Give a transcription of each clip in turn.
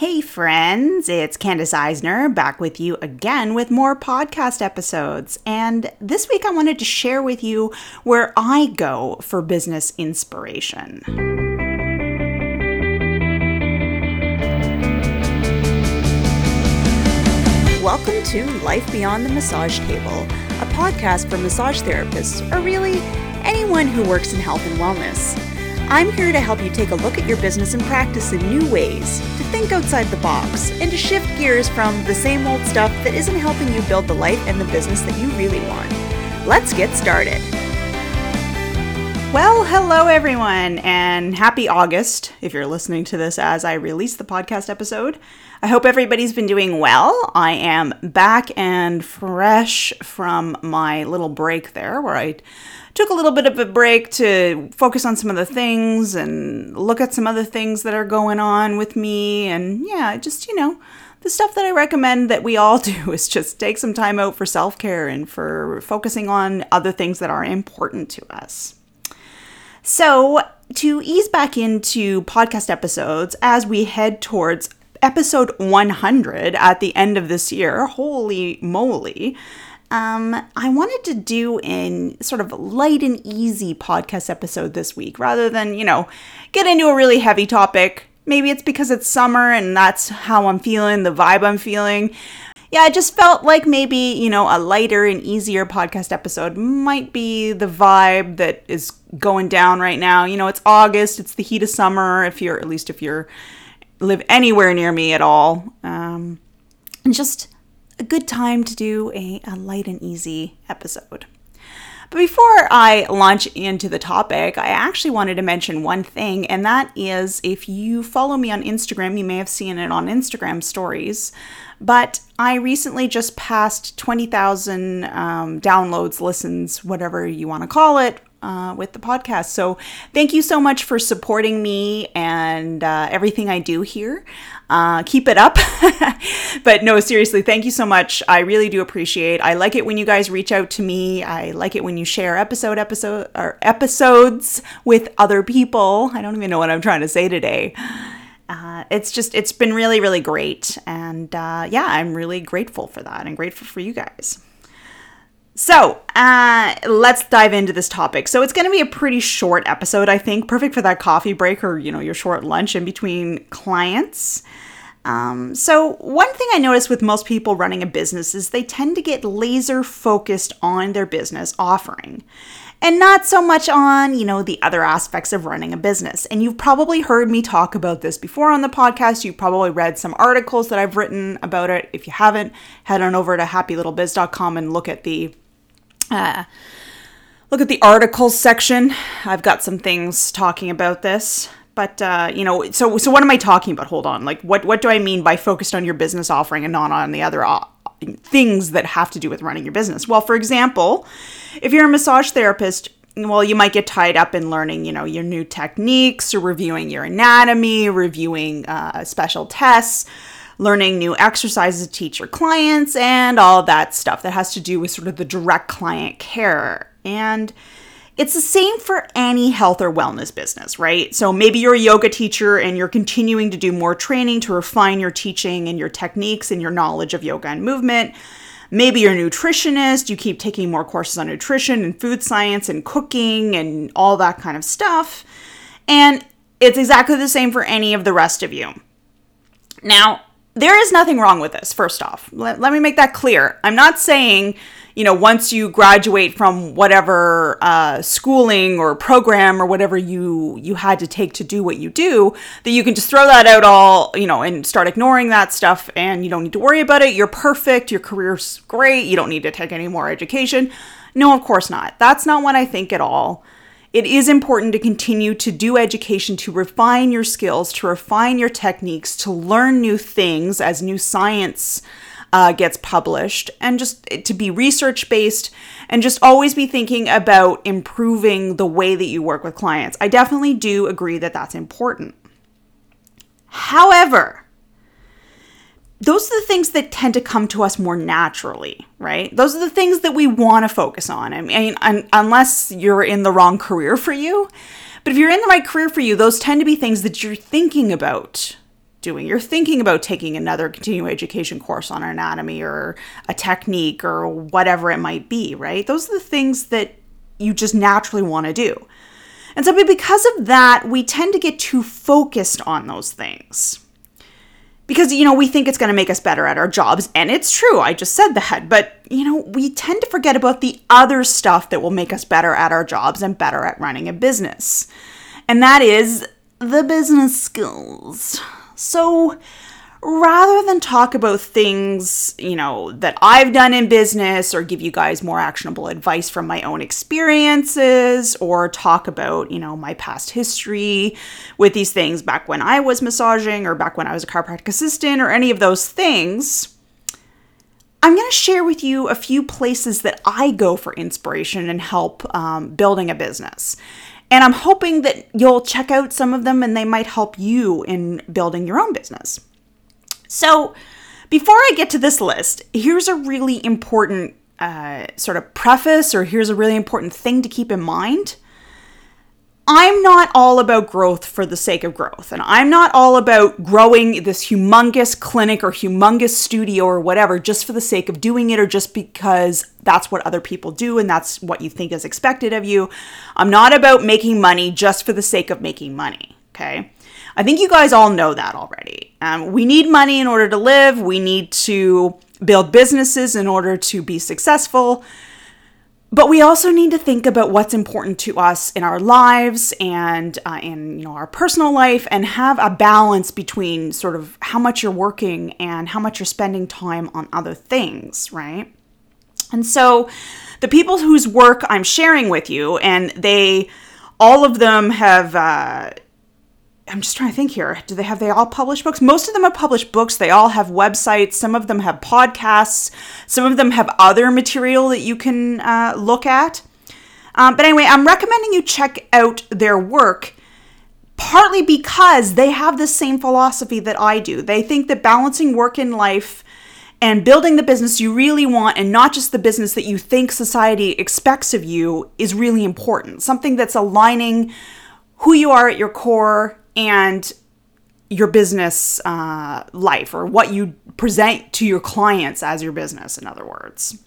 Hey friends, it's Candace Eisner back with you again with more podcast episodes. And this week I wanted to share with you where I go for business inspiration. Welcome to Life Beyond the Massage Table, a podcast for massage therapists, or really anyone who works in health and wellness. I'm here to help you take a look at your business and practice in new ways, to think outside the box, and to shift gears from the same old stuff that isn't helping you build the life and the business that you really want. Let's get started. Well, hello everyone, and happy August if you're listening to this as I release the podcast episode. I hope everybody's been doing well. I am back and fresh from my little break there where I took a little bit of a break to focus on some of the things and look at some other things that are going on with me. And yeah, just, you know, the stuff that I recommend that we all do is just take some time out for self-care and for focusing on other things that are important to us. So to ease back into podcast episodes as we head towards episode 100 at the end of this year, holy moly, I wanted to do a sort of light and easy podcast episode this week rather than, you know, get into a really heavy topic. Maybe it's because it's summer and that's how I'm feeling, the vibe I'm feeling. Yeah, I just felt like maybe, you know, a lighter and easier podcast episode might be the vibe that is going down right now. You know, it's August, it's the heat of summer, if you live anywhere near me at all. And just a good time to do a light and easy episode. But before I launch into the topic, I actually wanted to mention one thing, and that is if you follow me on Instagram, you may have seen it on Instagram stories, but I recently just passed 20,000 downloads, listens, whatever you want to call it, with the podcast. So thank you so much for supporting me and everything I do here. Keep it up. But no, seriously, thank you so much. I really do appreciate. I like it when you guys reach out to me. I like it when you share episodes with other people. I don't even know what I'm trying to say today. It's been really, really great. And yeah, I'm really grateful for that and grateful for you guys. So let's dive into this topic. So it's going to be a pretty short episode, I think, perfect for that coffee break or, you know, your short lunch in between clients. So one thing I notice with most people running a business is they tend to get laser focused on their business offering and not so much on, you know, the other aspects of running a business. And you've probably heard me talk about this before on the podcast. You've probably read some articles that I've written about it. If you haven't, head on over to happylittlebiz.com and look at the articles section. I've got some things talking about this. But, you know, so what am I talking about? Hold on. Like, what do I mean by focused on your business offering and not on the other things that have to do with running your business? Well, for example, if you're a massage therapist, well, you might get tied up in learning, you know, your new techniques or reviewing your anatomy, reviewing special tests, learning new exercises to teach your clients and all that stuff that has to do with sort of the direct client care. And it's the same for any health or wellness business, right? So maybe you're a yoga teacher and you're continuing to do more training to refine your teaching and your techniques and your knowledge of yoga and movement. Maybe you're a nutritionist, you keep taking more courses on nutrition and food science and cooking and all that kind of stuff. And it's exactly the same for any of the rest of you. Now, there is nothing wrong with this, first off. Let me make that clear. I'm not saying, you know, once you graduate from whatever schooling or program or whatever you had to take to do what you do, that you can just throw that out all, you know, and start ignoring that stuff and you don't need to worry about it. You're perfect. Your career's great. You don't need to take any more education. No, of course not. That's not what I think at all. It is important to continue to do education, to refine your skills, to refine your techniques, to learn new things as new science gets published, and just to be research-based and just always be thinking about improving the way that you work with clients. I definitely do agree that that's important. However, those are the things that tend to come to us more naturally, right? Those are the things that we want to focus on. I mean, unless you're in the wrong career for you. But if you're in the right career for you, those tend to be things that you're thinking about doing. You're thinking about taking another continuing education course on anatomy or a technique or whatever it might be, right? Those are the things that you just naturally want to do. And so because of that, we tend to get too focused on those things. Because, you know, we think it's going to make us better at our jobs. And it's true. I just said that. But, you know, we tend to forget about the other stuff that will make us better at our jobs and better at running a business. And that is the business skills. So rather than talk about things, you know, that I've done in business or give you guys more actionable advice from my own experiences or talk about, you know, my past history with these things back when I was massaging or back when I was a chiropractic assistant or any of those things, I'm going to share with you a few places that I go for inspiration and help building a business. And I'm hoping that you'll check out some of them and they might help you in building your own business. So before I get to this list, here's a really important sort of preface, or here's a really important thing to keep in mind. I'm not all about growth for the sake of growth, and I'm not all about growing this humongous clinic or humongous studio or whatever just for the sake of doing it or just because that's what other people do and that's what you think is expected of you. I'm not about making money just for the sake of making money, okay? I think you guys all know that already. We need money in order to live. We need to build businesses in order to be successful. But we also need to think about what's important to us in our lives and in, you know, our personal life, and have a balance between sort of how much you're working and how much you're spending time on other things, right? And so the people whose work I'm sharing with you, and all of them have, I'm just trying to think here. They all publish books? Most of them have published books. They all have websites. Some of them have podcasts. Some of them have other material that you can look at. But anyway, I'm recommending you check out their work, partly because they have the same philosophy that I do. They think that balancing work and life and building the business you really want, and not just the business that you think society expects of you, is really important. Something that's aligning who you are at your core and your business life, or what you present to your clients as your business, in other words.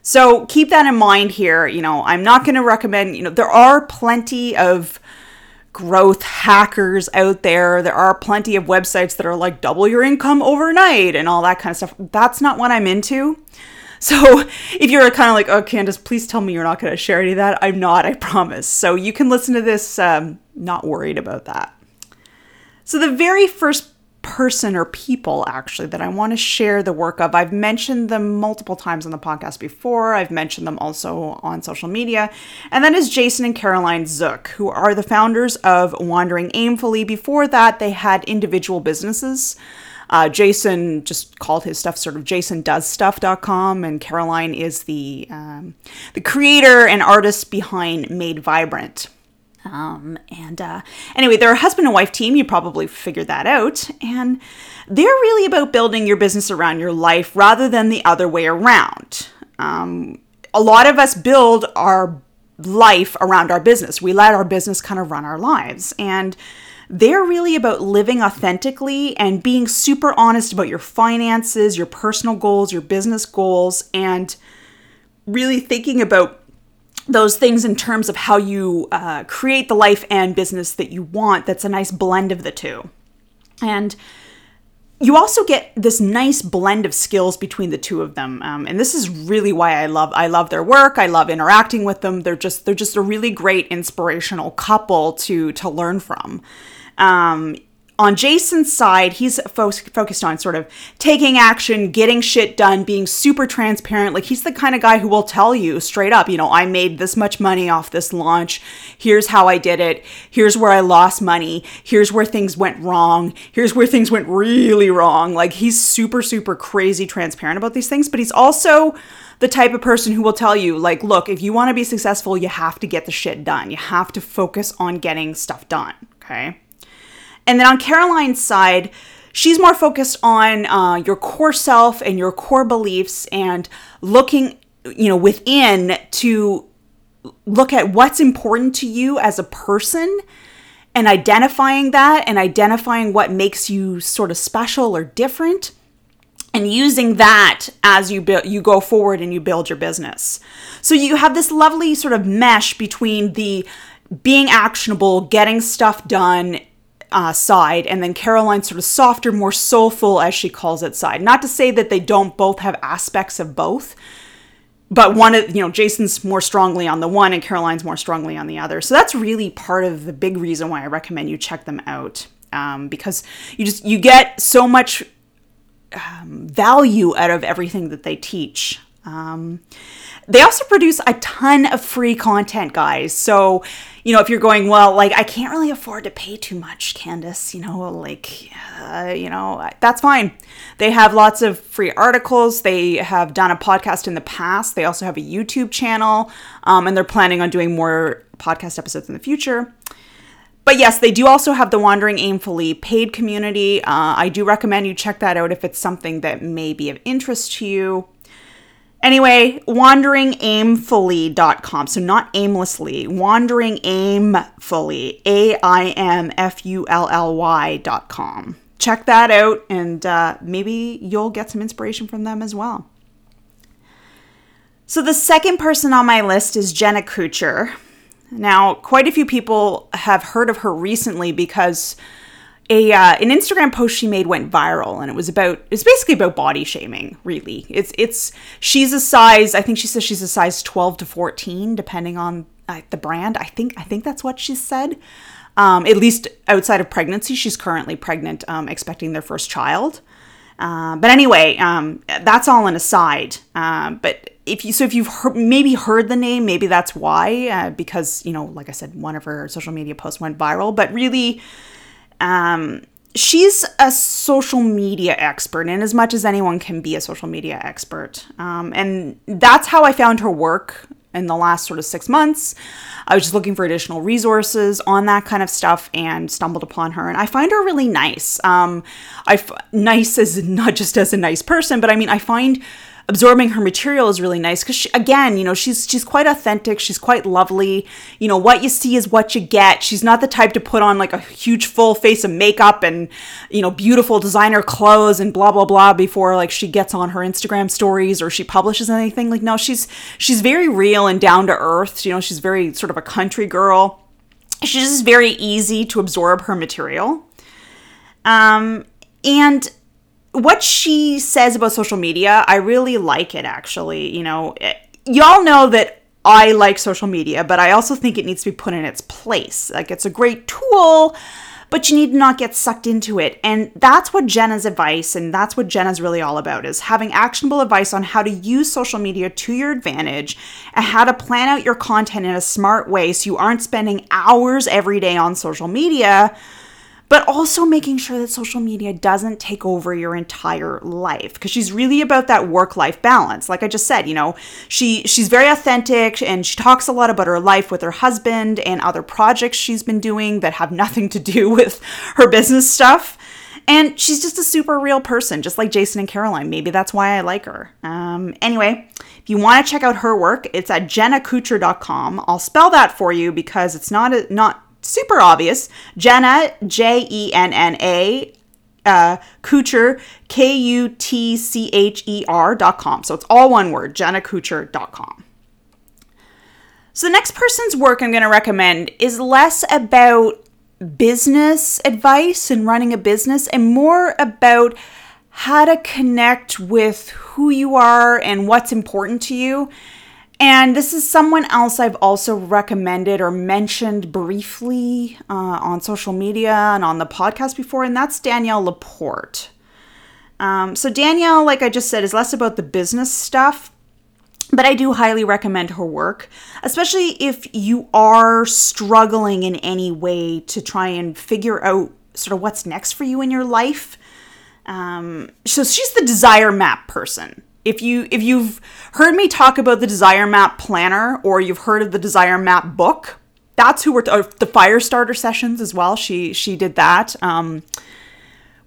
So keep that in mind here. You know, I'm not going to recommend, you know, there are plenty of growth hackers out there. There are plenty of websites that are like double your income overnight and all that kind of stuff. That's not what I'm into. So if you're kind of like, oh, Candace, please tell me you're not going to share any of that. I'm not, I promise. So you can listen to this, not worried about that. So the very first person, or people actually, that I want to share the work of, I've mentioned them multiple times on the podcast before. I've mentioned them also on social media. And that is Jason and Caroline Zook, who are the founders of Wandering Aimfully. Before that, they had individual businesses. Jason just called his stuff sort of JasonDoesStuff.com, and Caroline is the creator and artist behind Made Vibrant. Anyway, they're a husband and wife team. You probably figured that out. And they're really about building your business around your life rather than the other way around. A lot of us build our life around our business. We let our business kind of run our lives. And they're really about living authentically and being super honest about your finances, your personal goals, your business goals, and really thinking about those things in terms of how you create the life and business that you want. That's a nice blend of the two. And you also get this nice blend of skills between the two of them. And this is really why I love their work. I love interacting with them. They're just a really great inspirational couple to learn from. On Jason's side, he's focused on sort of taking action, getting shit done, being super transparent. Like, he's the kind of guy who will tell you straight up, you know, I made this much money off this launch. Here's how I did it. Here's where I lost money. Here's where things went wrong. Here's where things went really wrong. Like, he's super, super crazy transparent about these things, but he's also the type of person who will tell you, like, look, if you want to be successful, you have to get the shit done. You have to focus on getting stuff done, okay? And then on Caroline's side, she's more focused on your core self and your core beliefs, and looking, you know, within to look at what's important to you as a person and identifying that and identifying what makes you sort of special or different, and using that as you go forward and you build your business. So you have this lovely sort of mesh between the being actionable, getting stuff done side, and then Caroline's sort of softer, more soulful, as she calls it, side. Not to say that they don't both have aspects of both, but one of, you know, Jason's more strongly on the one and Caroline's more strongly on the other. So that's really part of the big reason why I recommend you check them out, because you get so much value out of everything that they teach. They also produce a ton of free content, guys. So, you know, if you're going, well, like, I can't really afford to pay too much, Candace, you know, like, that's fine. They have lots of free articles. They have done a podcast in the past. They also have a YouTube channel, and they're planning on doing more podcast episodes in the future. But yes, they do also have the Wandering Aimfully paid community. I do recommend you check that out if it's something that may be of interest to you. Anyway, wanderingaimfully.com. So not aimlessly, Wandering Aimfully, AIMFULLY.com. Check that out, and maybe you'll get some inspiration from them as well. So the second person on my list is Jenna Kutcher. Now, quite a few people have heard of her recently because an Instagram post she made went viral, and it's basically about body shaming, really. She's a size, I think she says she's a size 12 to 14, depending on the brand. I think that's what she said. At least outside of pregnancy, she's currently pregnant, expecting their first child. But anyway, that's all an aside. But if you've maybe heard the name, maybe that's why, because, you know, like I said, one of her social media posts went viral, but really, she's a social media expert, in as much as anyone can be a social media expert. And that's how I found her work in the last sort of 6 months. I was just looking for additional resources on that kind of stuff and stumbled upon her. And I find her really nice. Nice as not just as a nice person, but I mean, I find absorbing her material is really nice because, again, you know, she's quite authentic. She's quite lovely. You know, what you see is what you get. She's not the type to put on like a huge full face of makeup and, you know, beautiful designer clothes and blah, blah, blah before like she gets on her Instagram stories or she publishes anything. Like, no, she's very real and down to earth. You know, she's very sort of a country girl. She's just very easy to absorb her material. And what she says about social media, I really like it, actually. You know, y'all know that I like social media, but I also think it needs to be put in its place. Like, it's a great tool, but you need to not get sucked into it. And that's what Jenna's advice, and that's what Jenna's really all about, is having actionable advice on how to use social media to your advantage and how to plan out your content in a smart way so you aren't spending hours every day on social media, but also making sure that social media doesn't take over your entire life, because she's really about that work-life balance. Like I just said, you know, she's very authentic, and she talks a lot about her life with her husband and other projects she's been doing that have nothing to do with her business stuff. And she's just a super real person, just like Jason and Caroline. Maybe that's why I like her. Anyway, if you want to check out her work, it's at JennaKutcher.com. I'll spell that for you because it's not super obvious. Jenna, Jenna, Kutcher, KUTCHER.com. So it's all one word, JennaKutcher.com. So the next person's work I'm going to recommend is less about business advice and running a business and more about how to connect with who you are and what's important to you. And this is someone else I've also recommended or mentioned briefly on social media and on the podcast before, and that's Danielle Laporte. So Danielle, like I just said, is less about the business stuff, but I do highly recommend her work, especially if you are struggling in any way to try and figure out sort of what's next for you in your life. So she's the Desire Map person. If you've heard me talk about the Desire Map planner, or you've heard of the Desire Map book, that's who we're the Firestarter Sessions as well. She did that.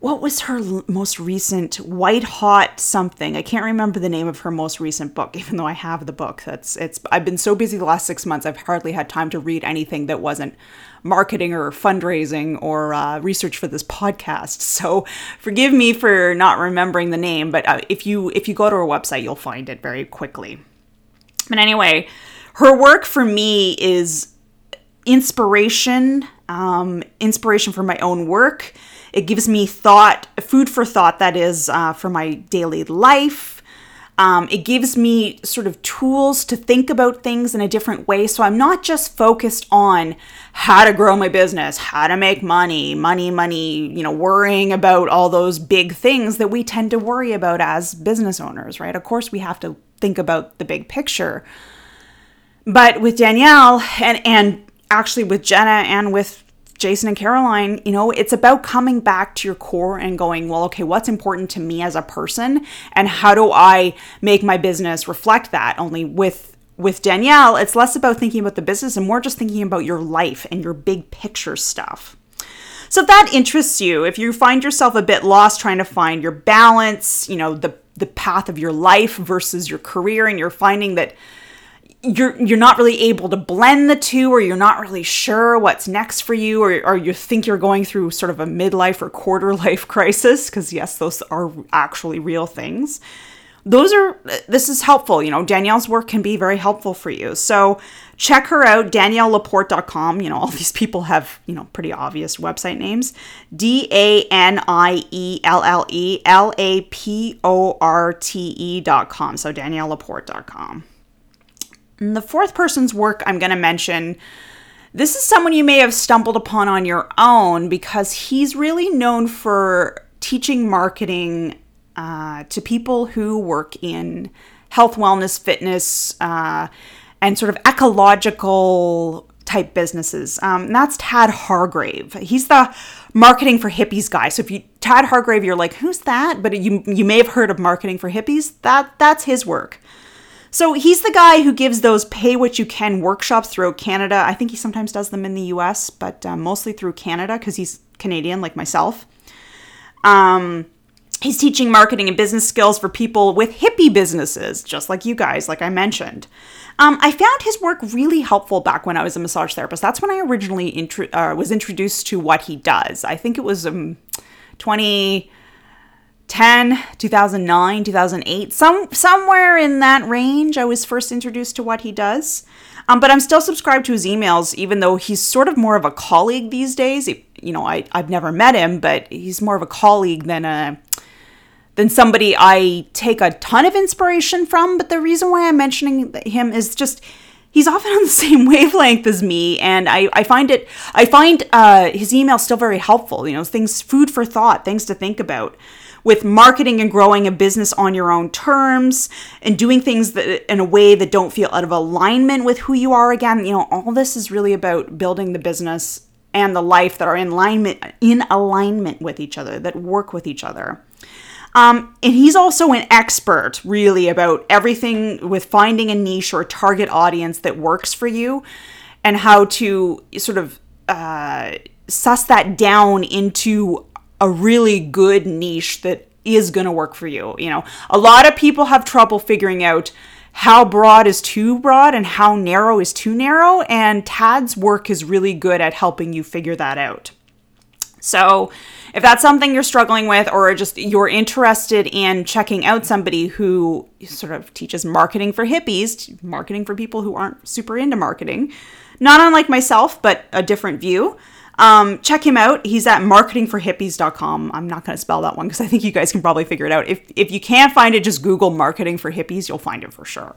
what was her most recent white hot something? I can't remember the name of her most recent book, even though I have the book. I've been so busy the last 6 months, I've hardly had time to read anything that wasn't marketing or fundraising or research for this podcast. So forgive me for not remembering the name, but if you go to her website, you'll find it very quickly. But anyway, her work for me is inspiration for my own work. It gives me thought, food for thought, that is, for my daily life. It gives me sort of tools to think about things in a different way. So I'm not just focused on how to grow my business, how to make money, worrying about all those big things that we tend to worry about as business owners, right? Of course, we have to think about the big picture. But with Danielle and actually with Jenna and with Jason and Caroline, it's about coming back to your core and going, well, okay, what's important to me as a person, and how do I make my business reflect that? Only with Danielle, it's less about thinking about the business and more just thinking about your life and your big picture stuff. So if that interests you, if you find yourself a bit lost trying to find your balance, the path of your life versus your career, and you're finding that you're not really able to blend the two, or you're not really sure what's next for you, or you think you're going through sort of a midlife or quarter life crisis, because yes, those are actually real things. This is helpful. Danielle's work can be very helpful for you. So check her out, DanielleLaporte.com. All these people have, pretty obvious website names. DanielleLaporte.com. So DanielleLaporte.com. And the fourth person's work I'm going to mention, this is someone you may have stumbled upon on your own, because he's really known for teaching marketing to people who work in health, wellness, fitness, and sort of ecological type businesses. And that's Tad Hargrave. He's the Marketing for Hippies guy. So if you Tad Hargrave, you're like, who's that? But you may have heard of Marketing for Hippies. That's his work. So he's the guy who gives those pay-what-you-can workshops throughout Canada. I think he sometimes does them in the U.S., but mostly through Canada, because he's Canadian like myself. He's teaching marketing and business skills for people with hippie businesses, just like you guys, like I mentioned. I found his work really helpful back when I was a massage therapist. That's when I originally was introduced to what he does. I think it was 2009, 2008, somewhere in that range, I was first introduced to what he does. But I'm still subscribed to his emails, even though he's sort of more of a colleague these days. I've never met him, but he's more of a colleague than somebody I take a ton of inspiration from. But the reason why I'm mentioning him is just he's often on the same wavelength as me, and I find his emails still very helpful. Food for thought, things to think about. With marketing and growing a business on your own terms, and doing things that in a way that don't feel out of alignment with who you are. Again, all this is really about building the business and the life that are in alignment with each other, that work with each other. And he's also an expert, really, about everything with finding a niche or a target audience that works for you, and how to sort of suss that down into a really good niche that is going to work for you. A lot of people have trouble figuring out how broad is too broad and how narrow is too narrow, and Tad's work is really good at helping you figure that out. So if that's something you're struggling with, or just you're interested in checking out somebody who sort of teaches marketing for hippies, marketing for people who aren't super into marketing, not unlike myself, but a different view, check him out. He's at marketingforhippies.com. I'm not going to spell that one because I think you guys can probably figure it out. If you can't find it, just Google Marketing for Hippies. You'll find it for sure.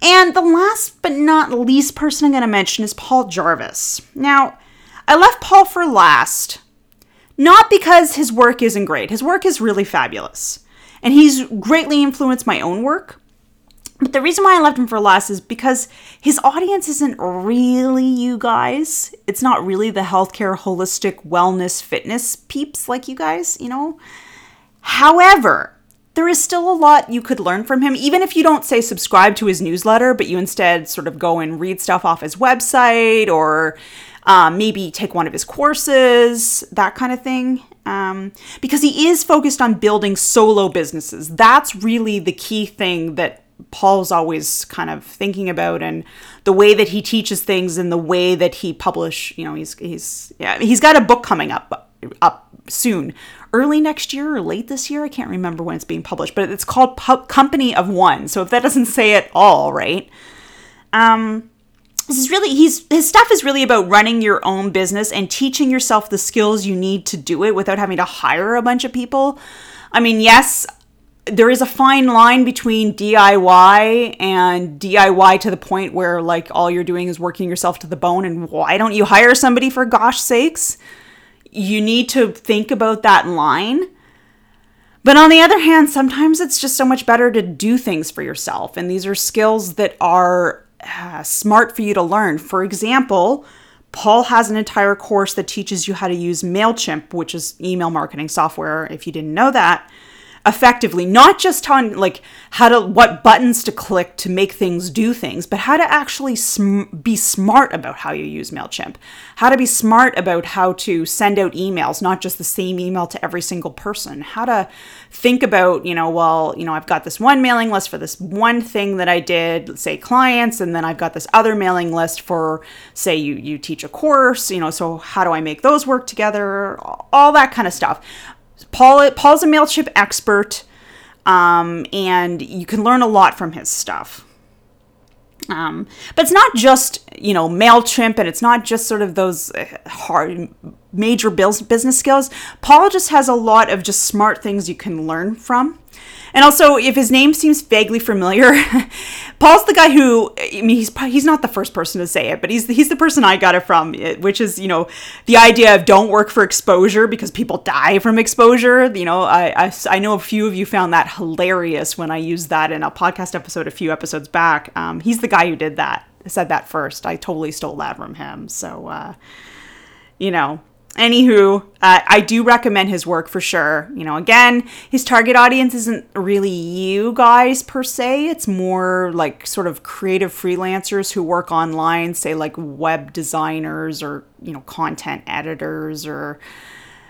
And the last but not least person I'm going to mention is Paul Jarvis. Now, I left Paul for last, not because his work isn't great. His work is really fabulous, and he's greatly influenced my own work. But the reason why I left him for last is because his audience isn't really you guys. It's not really the healthcare, holistic, wellness, fitness peeps like you guys, However, there is still a lot you could learn from him, even if you don't, say, subscribe to his newsletter, but you instead sort of go and read stuff off his website, or maybe take one of his courses, that kind of thing. because he is focused on building solo businesses. That's really the key thing that Paul's always kind of thinking about, and the way that he teaches things and the way that he publish, you know, he's got a book coming up soon, early next year or late this year. I can't remember when it's being published, but it's called Company of One. So if that doesn't say it all, right? This is really, his stuff is really about running your own business and teaching yourself the skills you need to do it without having to hire a bunch of people. I mean, yes, there is a fine line between DIY and DIY to the point where like all you're doing is working yourself to the bone, and why don't you hire somebody, for gosh sakes? You need to think about that line. But on the other hand, sometimes it's just so much better to do things for yourself. And these are skills that are smart for you to learn. For example, Paul has an entire course that teaches you how to use MailChimp, which is email marketing software, if you didn't know that, effectively. Not just on like what buttons to click to make things do things, but how to actually be smart about how you use MailChimp, how to be smart about how to send out emails, not just the same email to every single person, how to think about, I've got this one mailing list for this one thing that I did, say clients, and then I've got this other mailing list for, say, you teach a course, so how do I make those work together, all that kind of stuff. Paul's a MailChimp expert, and you can learn a lot from his stuff. But it's not just, MailChimp, and it's not just sort of those hard major business skills. Paul just has a lot of just smart things you can learn from. And also, if his name seems vaguely familiar, Paul's the guy who, he's not the first person to say it, but he's the person I got it from, which is, the idea of don't work for exposure because people die from exposure. I know a few of you found that hilarious when I used that in a podcast episode a few episodes back. He's the guy who did that, said that first. I totally stole that from him. So, Anywho, I do recommend his work for sure. Again, his target audience isn't really you guys per se. It's more like sort of creative freelancers who work online, say like web designers or, content editors or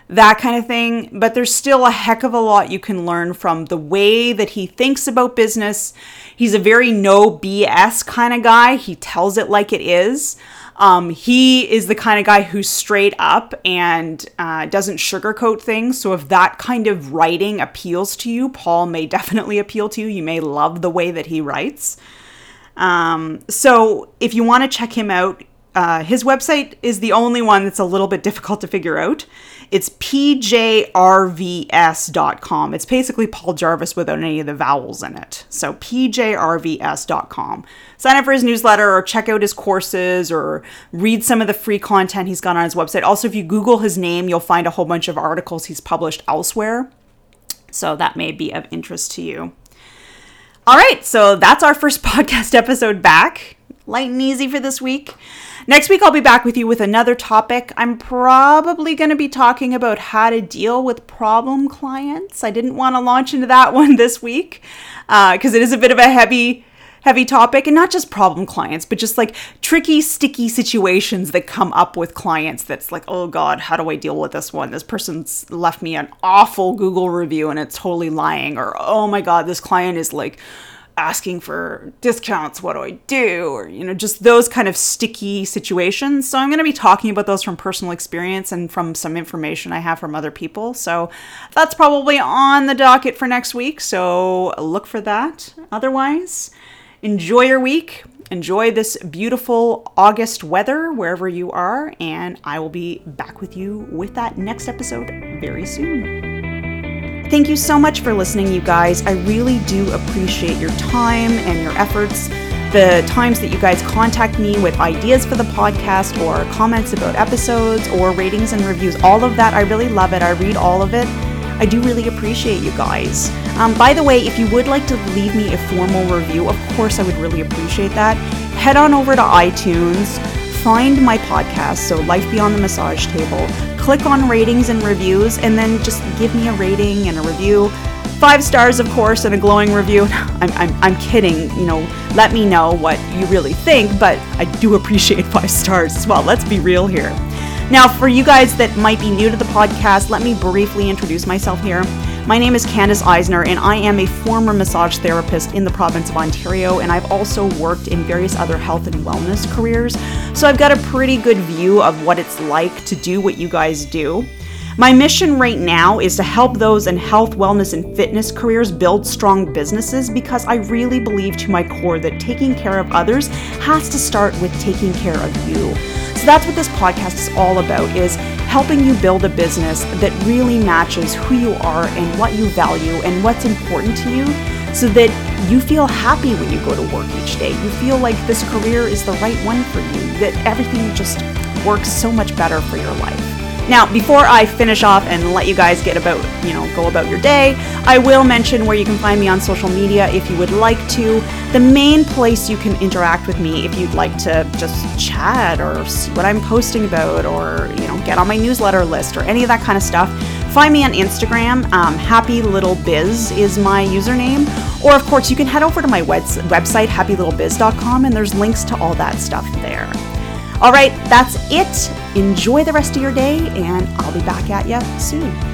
that kind of thing. But there's still a heck of a lot you can learn from the way that he thinks about business. He's a very no BS kind of guy. He tells it like it is. He is the kind of guy who's straight up and doesn't sugarcoat things. So if that kind of writing appeals to you, Paul may definitely appeal to you. You may love the way that he writes. So if you want to check him out, his website is the only one that's a little bit difficult to figure out. It's PJRVS.com. It's basically Paul Jarvis without any of the vowels in it. So PJRVS.com. Sign up for his newsletter or check out his courses or read some of the free content he's got on his website. Also, if you Google his name, you'll find a whole bunch of articles he's published elsewhere. So that may be of interest to you. All right, so that's our first podcast episode back. Light and easy for this week. Next week, I'll be back with you with another topic. I'm probably going to be talking about how to deal with problem clients. I didn't want to launch into that one this week because it is a bit of a heavy topic, and not just problem clients, but just like tricky, sticky situations that come up with clients that's like, oh God, how do I deal with this one? This person's left me an awful Google review and it's totally lying. Or, oh my God, this client is like asking for discounts, what do I do? Or, just those kind of sticky situations. So I'm going to be talking about those from personal experience and from some information I have from other people. So that's probably on the docket for next week. So look for that. Otherwise, enjoy your week. Enjoy this beautiful August weather wherever you are. And I will be back with you with that next episode very soon. Thank you so much for listening, you guys. I really do appreciate your time and your efforts. The times that you guys contact me with ideas for the podcast or comments about episodes or ratings and reviews, all of that, I really love it. I read all of it. I do really appreciate you guys. By the way, if you would like to leave me a formal review, of course, I would really appreciate that. Head on over to iTunes. Find my podcast, so Life Beyond the Massage Table. Click on ratings and reviews, and then just give me a rating and a review. 5 stars, of course, and a glowing review. I'm kidding, let me know what you really think, but I do appreciate 5 stars as well. Let's be real here. Now, for you guys that might be new to the podcast, let me briefly introduce myself here. My name is Candace Eisner, and I am a former massage therapist in the province of Ontario, and I've also worked in various other health and wellness careers, so I've got a pretty good view of what it's like to do what you guys do. My mission right now is to help those in health, wellness, and fitness careers build strong businesses, because I really believe to my core that taking care of others has to start with taking care of you. So that's what this podcast is all about, is helping you build a business that really matches who you are and what you value and what's important to you, so that you feel happy when you go to work each day. You feel like this career is the right one for you, that everything just works so much better for your life. Now, before I finish off and let you guys get about, go about your day, I will mention where you can find me on social media if you would like to. The main place you can interact with me if you'd like to just chat or see what I'm posting about, or, get on my newsletter list or any of that kind of stuff. Find me on Instagram, happylittlebiz is my username. Or, of course, you can head over to my website, happylittlebiz.com, and there's links to all that stuff there. All right, that's it. Enjoy the rest of your day, and I'll be back at you soon.